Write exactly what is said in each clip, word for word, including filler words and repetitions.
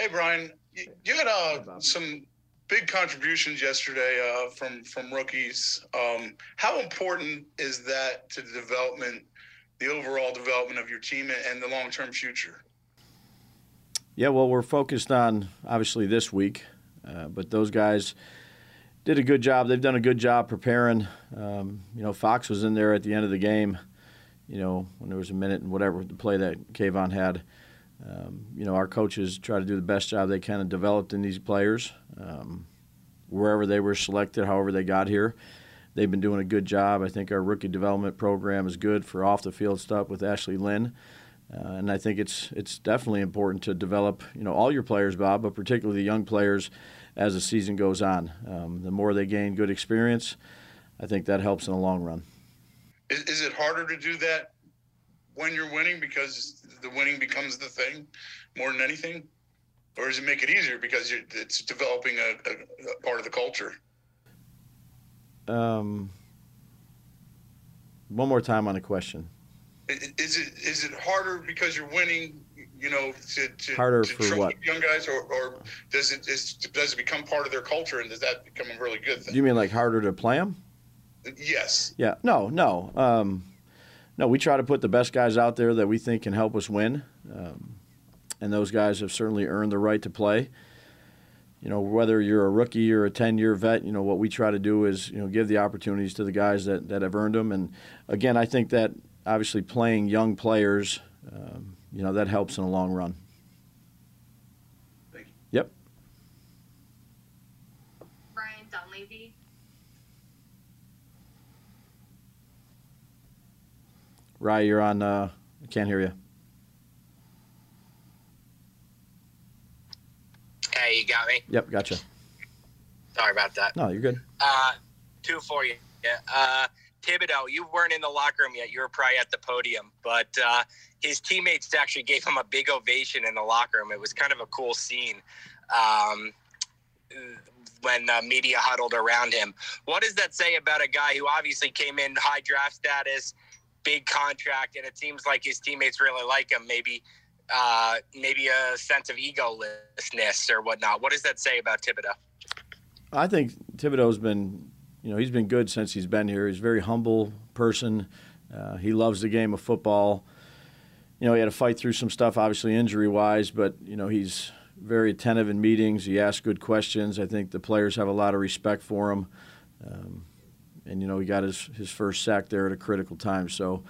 Hey, Brian, you had uh, some big contributions yesterday uh, from, from rookies. Um, how important is that to the development, the overall development of your team and the long-term future? Yeah, well, we're focused on, obviously, this week, uh, but those guys did a good job. They've done a good job preparing. Um, you know, Fox was in there at the end of the game, you know, when there was a minute and whatever, the play that Kayvon had. Um, you know, our coaches try to do the best job they can of developing these players. Um, wherever they were selected, however they got here, they've been doing a good job. I think our rookie development program is good for off-the-field stuff with Ashley Lynn. Uh, and I think it's it's definitely important to develop, you know, all your players, Bob, but particularly the young players as the season goes on. Um, the more they gain good experience, I think that helps in the long run. Is, is it harder to do that when you're winning because the winning becomes the thing more than anything? Or does it make it easier because you're, it's developing a, a, a part of the culture? Um, one more time on the question. Is it is it harder because you're winning, you know, to, to, harder to for train what? Young guys, or, or does it is, does it become part of their culture, and does that become a really good thing? You mean like harder to play them? Yes. Yeah. No. No. Um, no. We try to put the best guys out there that we think can help us win, um, and those guys have certainly earned the right to play. You know, whether you're a rookie or a ten-year vet, you know, what we try to do is, you know, give the opportunities to the guys that, that have earned them. And again, I think that, obviously, playing young players, um, you know, that helps in the long run. Thank you. Yep. Brian Dunleavy. Rye, you're on. Uh, I can't hear you. Hey, you got me? Yep, gotcha. Sorry about that. No, you're good. Uh, two for you. Yeah. Uh, Thibodeau, you weren't in the locker room yet. You were probably at the podium, but uh, his teammates actually gave him a big ovation in the locker room. It was kind of a cool scene um, when the media huddled around him. What does that say about a guy who obviously came in high draft status, big contract, and it seems like his teammates really like him? Maybe, uh, maybe a sense of egolessness or whatnot. What does that say about Thibodeau? I think Thibodeau's been. You know, he's been good since he's been here. He's a very humble person. Uh, he loves the game of football. You know, he had to fight through some stuff, obviously injury-wise, but, you know, he's very attentive in meetings. He asks good questions. I think the players have a lot of respect for him. Um, and, you know, he got his, his first sack there at a critical time. So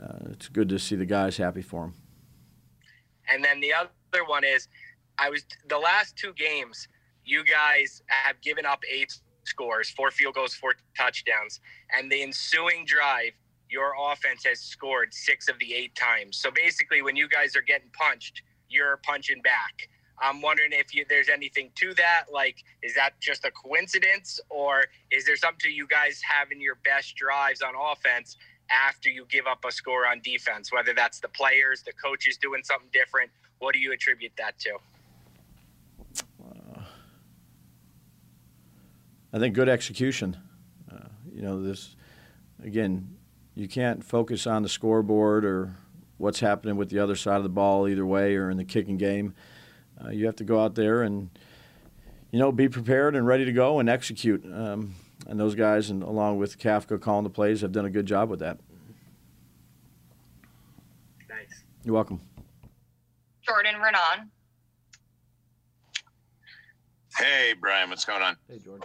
uh, it's good to see the guys happy for him. And then the other one is, I was the last two games, you guys have given up eight scores, four field goals, four touchdowns, and the ensuing drive, your offense has scored six of the eight times. So basically, when you guys are getting punched, you're punching back. I'm wondering if you, there's anything to that. Like, is that just a coincidence, or is there something to you guys having your best drives on offense after you give up a score on defense, whether that's the players, the coaches doing something different? What do you attribute that to? I think good execution. Uh, you know, this again, you can't focus on the scoreboard or what's happening with the other side of the ball either way or in the kicking game. Uh, you have to go out there and, you know, be prepared and ready to go and execute. Um, and those guys, and along with Kafka calling the plays, have done a good job with that. Thanks. You're welcome. Jordan Renan. Hey, Brian, what's going on? Hey, George.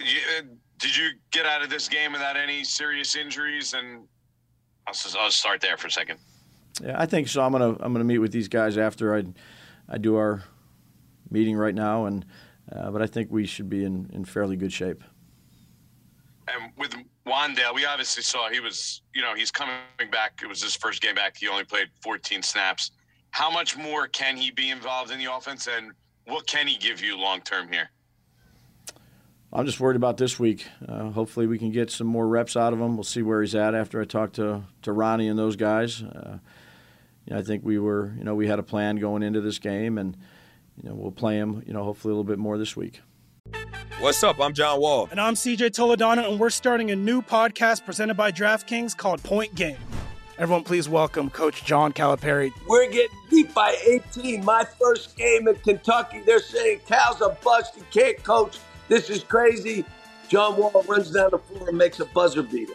You, uh, did you get out of this game without any serious injuries? And I'll, I'll start there for a second. Yeah, I think so. I'm gonna I'm gonna meet with these guys after I I do our meeting right now, and uh, but I think we should be in, in fairly good shape. And with Wandale, we obviously saw he was, you know, he's coming back. It was his first game back. He only played fourteen snaps. How much more can he be involved in the offense, and what can he give you long term here? I'm just worried about this week. Uh, hopefully we can get some more reps out of him. We'll see where he's at after I talk to, to Ronnie and those guys. Uh, you know, I think we were, you know, we had a plan going into this game, and you know, we'll play him, you know, hopefully a little bit more this week. What's up? I'm John Wall. And I'm C J Toledano, and we're starting a new podcast presented by DraftKings called Point Game. Everyone, please welcome Coach John Calipari. We're getting beat by eighteen. My first game in Kentucky, they're saying Cal's a bust. You can't coach. This is crazy. John Wall runs down the floor and makes a buzzer beater.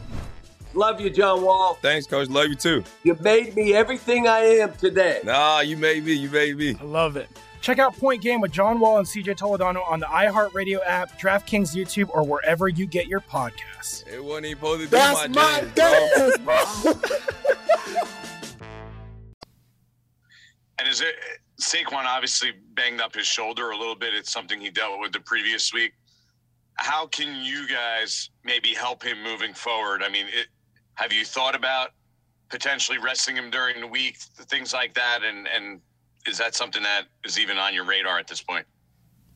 Love you, John Wall. Thanks, Coach. Love you, too. You made me everything I am today. Nah, you made me. You made me. I love it. Check out Point Game with John Wall and C J Toledano on the iHeartRadio app, DraftKings YouTube, or wherever you get your podcasts. It wasn't even supposed to be my game. That's my game, bro. And is it Saquon obviously banged up his shoulder a little bit. It's something he dealt with the previous week. How can you guys maybe help him moving forward? I mean, it, have you thought about potentially resting him during the week, things like that? And, and is that something that is even on your radar at this point?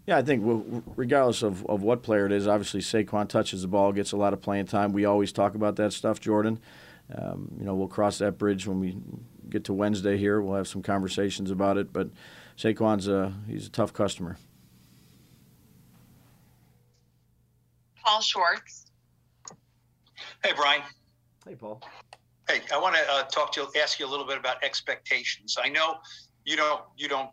Yeah, I think we'll, regardless of, of what player it is, obviously Saquon touches the ball, gets a lot of playing time. We always talk about that stuff, Jordan. Um, you know, we'll cross that bridge when we get to Wednesday here. We'll have some conversations about it. But Saquon's a, he's a tough customer. Paul Schwartz. Hey, Brian. Hey, Paul. Hey, I want to uh, talk to you, ask you a little bit about expectations. I know you don't you don't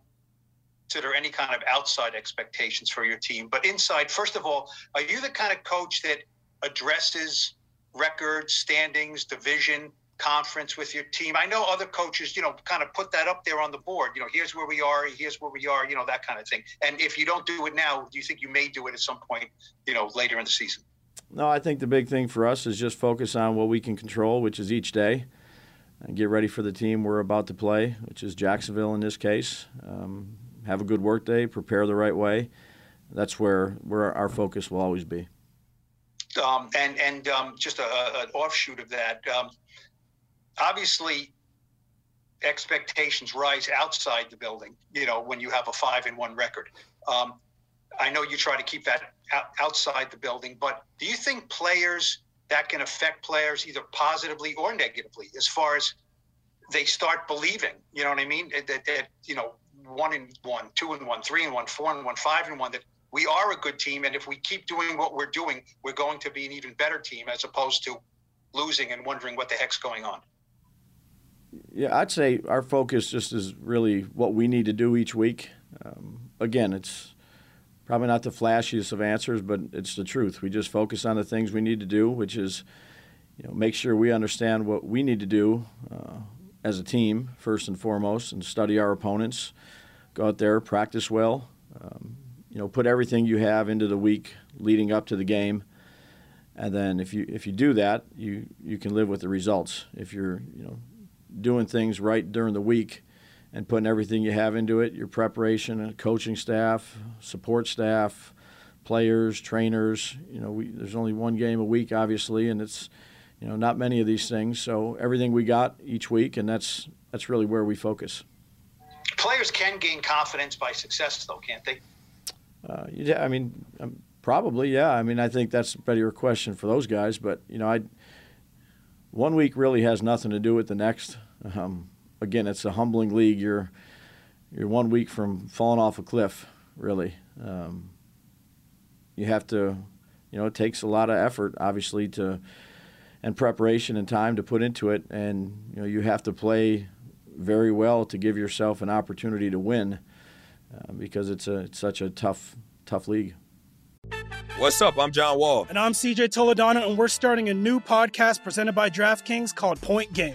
consider any kind of outside expectations for your team, but inside, first of all, are you the kind of coach that addresses records, standings, division, conference with your team? I know other coaches, you know, kind of put that up there on the board. You know, here's where we are, here's where we are, you know, that kind of thing. And if you don't do it now, do you think you may do it at some point, you know, later in the season? No, I think the big thing for us is just focus on what we can control, which is each day, and get ready for the team we're about to play, which is Jacksonville in this case. Um, have a good work day, prepare the right way. That's where, where our focus will always be. Um, and and um, just a, a, an offshoot of that, um, obviously, expectations rise outside the building, you know, when you have a five and one record. Um, I know you try to keep that outside the building, but do you think players, that can affect players either positively or negatively as far as they start believing, you know what I mean? That, that you know, one and one, two and one, three and one, four and one, five and one, that we are a good team. And if we keep doing what we're doing, we're going to be an even better team as opposed to losing and wondering what the heck's going on. Yeah, I'd say our focus just is really what we need to do each week. Um, again, it's probably not the flashiest of answers, but it's the truth. We just focus on the things we need to do, which is, you know, make sure we understand what we need to do uh, as a team first and foremost, and study our opponents. Go out there, practice well. Um, you know, put everything you have into the week leading up to the game. And then if you if you do that, you you can live with the results. If you're, you know, doing things right during the week and putting everything you have into it, your preparation and coaching staff, support staff, players, trainers, you know, we, there's only one game a week, obviously, and it's, you know, not many of these things. So everything we got each week, and that's that's really where we focus. Players can gain confidence by success, though, can't they? Uh, yeah, I mean, um, probably, yeah. I mean, I think that's a better question for those guys, but, you know, I one week really has nothing to do with the next. Um, again, it's a humbling league. You're you're one week from falling off a cliff, really. Um, you have to, you know, it takes a lot of effort, obviously, to and preparation and time to put into it. And you know, you have to play very well to give yourself an opportunity to win, uh, because it's a it's such a tough tough league. What's up? I'm John Wall. And I'm C J Toledano, and we're starting a new podcast presented by DraftKings called Point Game.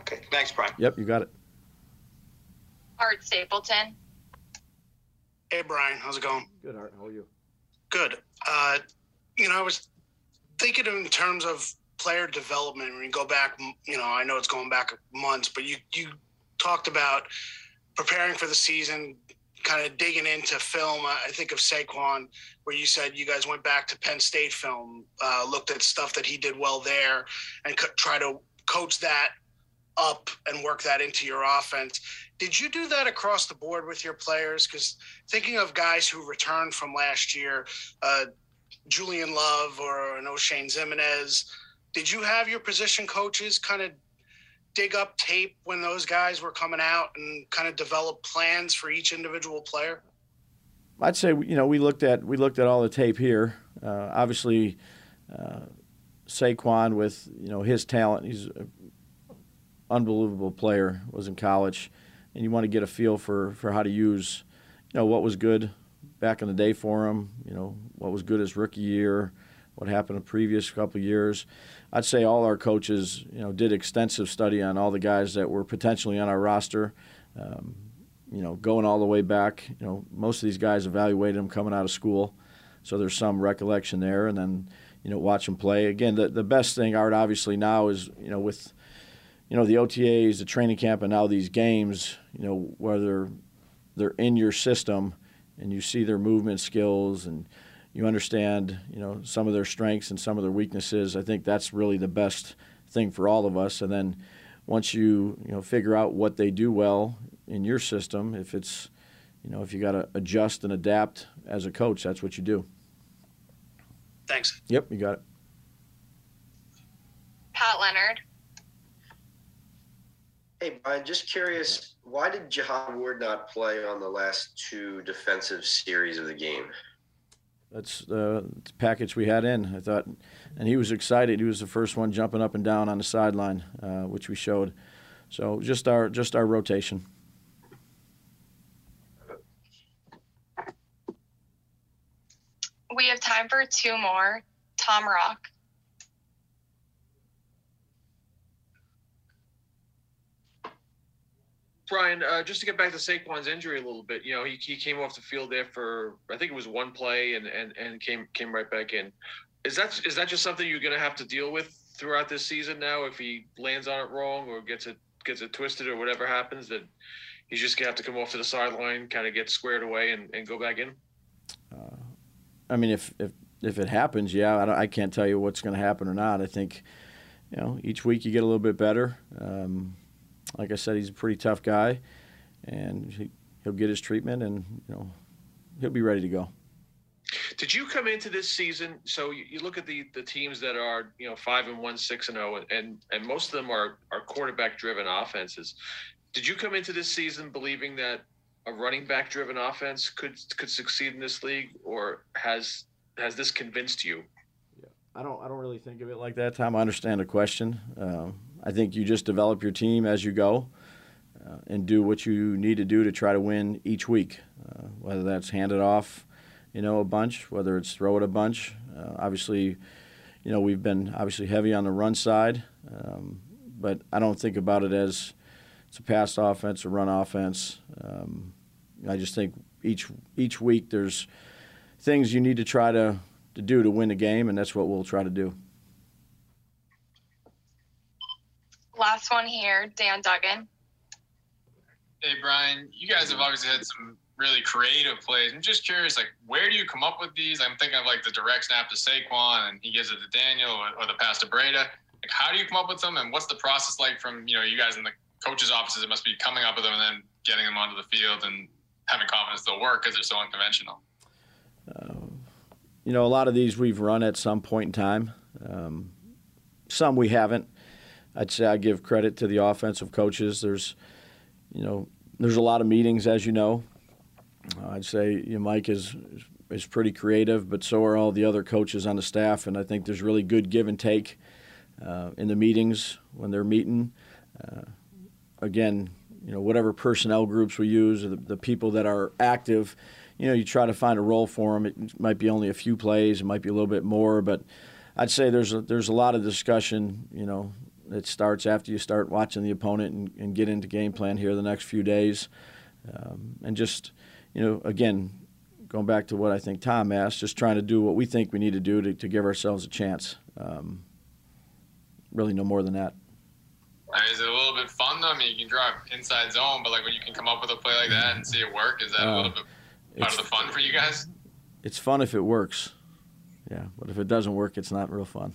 Okay, thanks, Brian. Yep, you got it. Art Stapleton. Hey, Brian. How's it going? Good, Art. How are you? Good. Uh, you know, I was... thinking in terms of player development, when you go back, you know, I know it's going back months, but you, you talked about preparing for the season, kind of digging into film. I think of Saquon, where you said you guys went back to Penn State film, uh, looked at stuff that he did well there, and co- try to coach that up and work that into your offense. Did you do that across the board with your players? Because thinking of guys who returned from last year, uh, Julian Love or an O'Shane Zimenez, did you have your position coaches kind of dig up tape when those guys were coming out and kind of develop plans for each individual player? I'd say, you know, we looked at we looked at all the tape here. Uh, obviously, uh, Saquon with, you know, his talent, he's an unbelievable player, was in college, and you want to get a feel for, for how to use, you know, what was good back in the day for him, you know, what was good his rookie year, what happened the previous couple of years. I'd say all our coaches, you know, did extensive study on all the guys that were potentially on our roster, um, you know, going all the way back. You know, most of these guys evaluated them coming out of school, so there's some recollection there. And then, you know, watch them play. Again, the, the best thing, Art, obviously now is, you know, with, you know, the O T As, the training camp, and now these games, you know, whether they're in your system and you see their movement skills and you understand, you know, some of their strengths and some of their weaknesses. I think that's really the best thing for all of us. And then once you, you know, figure out what they do well in your system, if it's, you know, if you got to adjust and adapt as a coach, that's what you do. Thanks. Yep, you got it. Pat Leonard. Hey, Brian, just curious, why did Jihad Ward not play on the last two defensive series of the game? That's uh, the package we had in, I thought. And he was excited. He was the first one jumping up and down on the sideline, uh, which we showed. So just our just our rotation. We have time for two more. Tom Rock. Brian, uh, just to get back to Saquon's injury a little bit, you know, he he came off the field there for, I think it was one play, and, and, and came came right back in. Is that is that just something you're going to have to deal with throughout this season now? If he lands on it wrong or gets it gets it twisted or whatever happens, that he's just going to have to come off to the sideline, kind of get squared away, and, and go back in? Uh, I mean, if, if if it happens, yeah, I, don't, I can't tell you what's going to happen or not. I think, you know, each week you get a little bit better. Um, Like I said, he's a pretty tough guy, and he, he'll get his treatment, and you know, he'll be ready to go. Did you come into this season? So you, you look at the, the teams that are, you know, five and one, six and zero, and and most of them are are quarterback driven offenses. Did you come into this season believing that a running back driven offense could could succeed in this league, or has has this convinced you? Yeah, I don't I don't really think of it like that, Tom. I understand the question. Um, I think you just develop your team as you go, uh, and do what you need to do to try to win each week, uh, whether that's hand it off, you know, a bunch, whether it's throw it a bunch. Uh, obviously, you know, we've been obviously heavy on the run side, um, but I don't think about it as It's a pass offense, a run offense. Um, I just think each each week there's things you need to try to, to do to win the game, and that's what we'll try to do. Last one here, Dan Duggan. Hey, Brian, you guys have obviously had some really creative plays. I'm just curious, like, where do you come up with these? I'm thinking of, like, the direct snap to Saquon and he gives it to Daniel or, or the pass to Breda. Like, how do you come up with them, and what's the process like from, you know, you guys in the coaches' offices? It must be coming up with them and then getting them onto the field and having confidence they'll work because they're so unconventional. Uh, you know, a lot of these we've run at some point in time. Um, some we haven't. I'd say I give credit to the offensive coaches. There's, you know, there's a lot of meetings, as you know. I'd say you know, Mike is is pretty creative, but so are all the other coaches on the staff, and I think there's really good give and take uh, in the meetings when they're meeting. Uh, again, you know, whatever personnel groups we use, or the, the people that are active, you know, you try to find a role for them. It might be only a few plays, it might be a little bit more, but I'd say there's a, there's a lot of discussion, you know, it starts after you start watching the opponent and, and get into game plan here the next few days. Um, and just, you know, again, going back to what I think Tom asked, just trying to do what we think we need to do to, to give ourselves a chance. Um, really no more than that. Is it a little bit fun, though? I mean, you can drive inside zone, but, like, when you can come up with a play like that and see it work, is that uh, a little bit part of the fun for you guys? It's fun if it works. Yeah, but if it doesn't work, it's not real fun.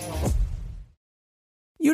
You